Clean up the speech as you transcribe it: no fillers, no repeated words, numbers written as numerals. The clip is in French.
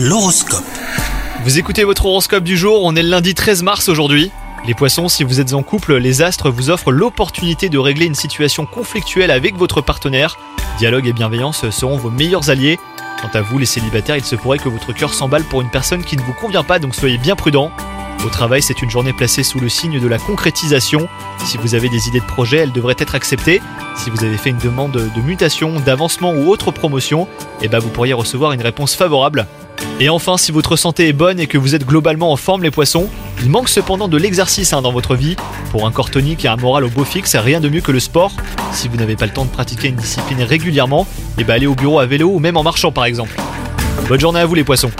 L'horoscope. Vous écoutez votre horoscope du jour, on est le lundi 13 mars aujourd'hui. Les poissons, si vous êtes en couple, les astres vous offrent l'opportunité de régler une situation conflictuelle avec votre partenaire. Dialogue et bienveillance seront vos meilleurs alliés. Quant à vous, les célibataires, il se pourrait que votre cœur s'emballe pour une personne qui ne vous convient pas, donc soyez bien prudents. Au travail, c'est une journée placée sous le signe de la concrétisation. Si vous avez des idées de projet, elles devraient être acceptées. Si vous avez fait une demande de mutation, d'avancement ou autre promotion, vous pourriez recevoir une réponse favorable. Et enfin, si votre santé est bonne et que vous êtes globalement en forme, les poissons, il manque cependant de l'exercice dans votre vie. Pour un corps tonique et un moral au beau fixe, rien de mieux que le sport. Si vous n'avez pas le temps de pratiquer une discipline régulièrement, allez au bureau à vélo ou même en marchant par exemple. Bonne journée à vous les poissons.